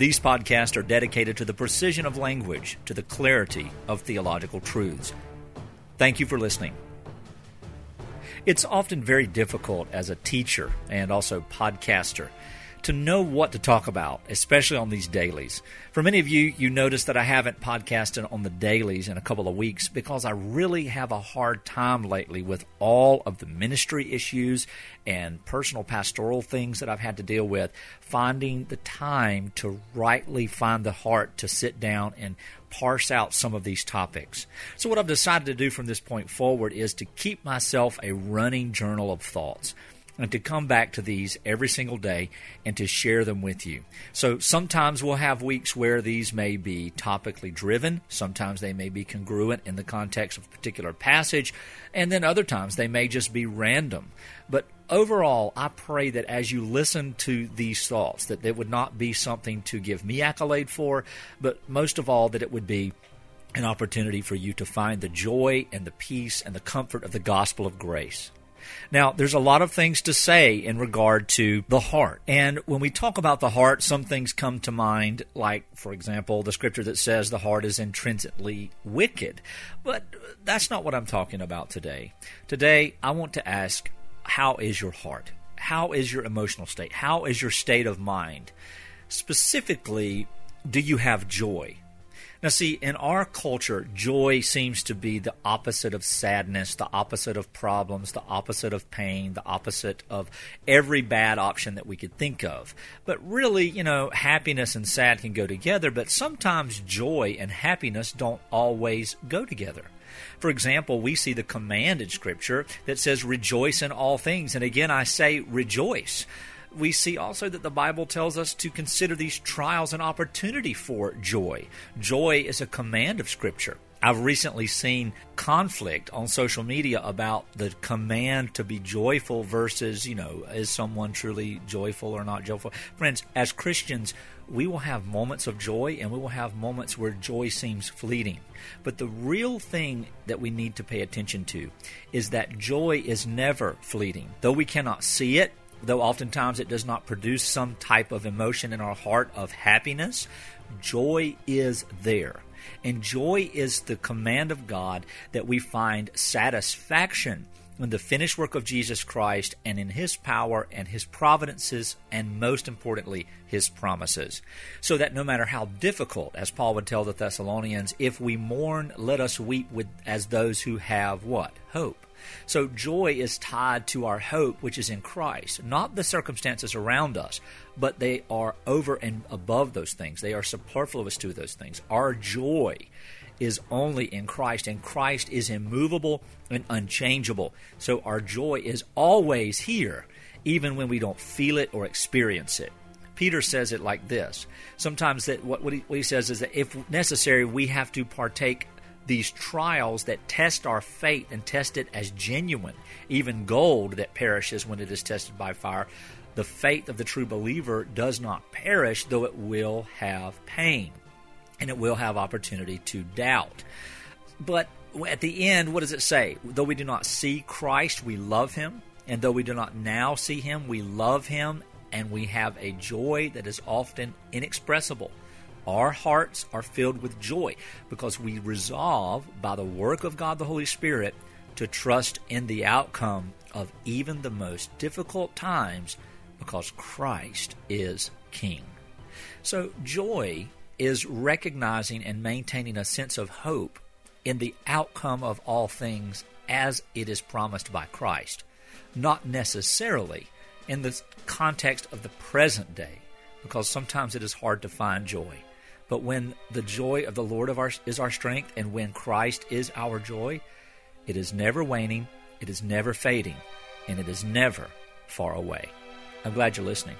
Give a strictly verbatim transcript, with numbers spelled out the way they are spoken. These podcasts are dedicated to the precision of language, to the clarity of theological truths. Thank you for listening. It's often very difficult as a teacher and also podcaster to know what to talk about, especially on these dailies. For many of you, you notice that I haven't podcasted on the dailies in a couple of weeks because I really have a hard time lately with all of the ministry issues and personal pastoral things that I've had to deal with, finding the time to rightly find the heart to sit down and parse out some of these topics. So what I've decided to do from this point forward is to keep myself a running journal of thoughts, and to come back to these every single day and to share them with you. So sometimes we'll have weeks where these may be topically driven. Sometimes they may be congruent in the context of a particular passage. And then other times they may just be random. But overall, I pray that as you listen to these thoughts, that it would not be something to give me accolade for, but most of all that it would be an opportunity for you to find the joy and the peace and the comfort of the gospel of grace. Now, there's a lot of things to say in regard to the heart. And when we talk about the heart, some things come to mind, like, for example, the scripture that says the heart is intrinsically wicked. But that's not what I'm talking about today. Today, I want to ask, how is your heart? How is your emotional state? How is your state of mind? Specifically, do you have joy? Now, see, in our culture, joy seems to be the opposite of sadness, the opposite of problems, the opposite of pain, the opposite of every bad option that we could think of. But really, you know, happiness and sad can go together, but sometimes joy and happiness don't always go together. For example, we see the command in Scripture that says, rejoice in all things. And again, I say rejoice. We see also that the Bible tells us to consider these trials an opportunity for joy. Joy is a command of Scripture. I've recently seen conflict on social media about the command to be joyful versus, you know, is someone truly joyful or not joyful? Friends, as Christians, we will have moments of joy and we will have moments where joy seems fleeting. But the real thing that we need to pay attention to is that joy is never fleeting. Though we cannot see it, though oftentimes it does not produce some type of emotion in our heart of happiness, joy is there. And joy is the command of God that we find satisfaction in the finished work of Jesus Christ and in His power and His providences and, most importantly, His promises. So that no matter how difficult, as Paul would tell the Thessalonians, if we mourn, let us weep with, as those who have what? Hope. So joy is tied to our hope, which is in Christ, not the circumstances around us, but they are over and above those things. They are superfluous to those things. Our joy is only in Christ, and Christ is immovable and unchangeable. So our joy is always here, even when we don't feel it or experience it. Peter says it like this. Sometimes that what, what, he, what he says is that if necessary, we have to partake these trials that test our faith and test it as genuine, even gold that perishes when it is tested by fire. The faith of the true believer does not perish, though it will have pain, and it will have opportunity to doubt. But at the end, what does it say? Though we do not see Christ, we love Him, and though we do not now see Him, we love Him, and we have a joy that is often inexpressible. Our hearts are filled with joy because we resolve by the work of God the Holy Spirit to trust in the outcome of even the most difficult times because Christ is King. So joy is recognizing and maintaining a sense of hope in the outcome of all things as it is promised by Christ, not necessarily in the context of the present day because sometimes it is hard to find joy. But when the joy of the Lord of our, is our strength, and when Christ is our joy, it is never waning, it is never fading, and it is never far away. I'm glad you're listening.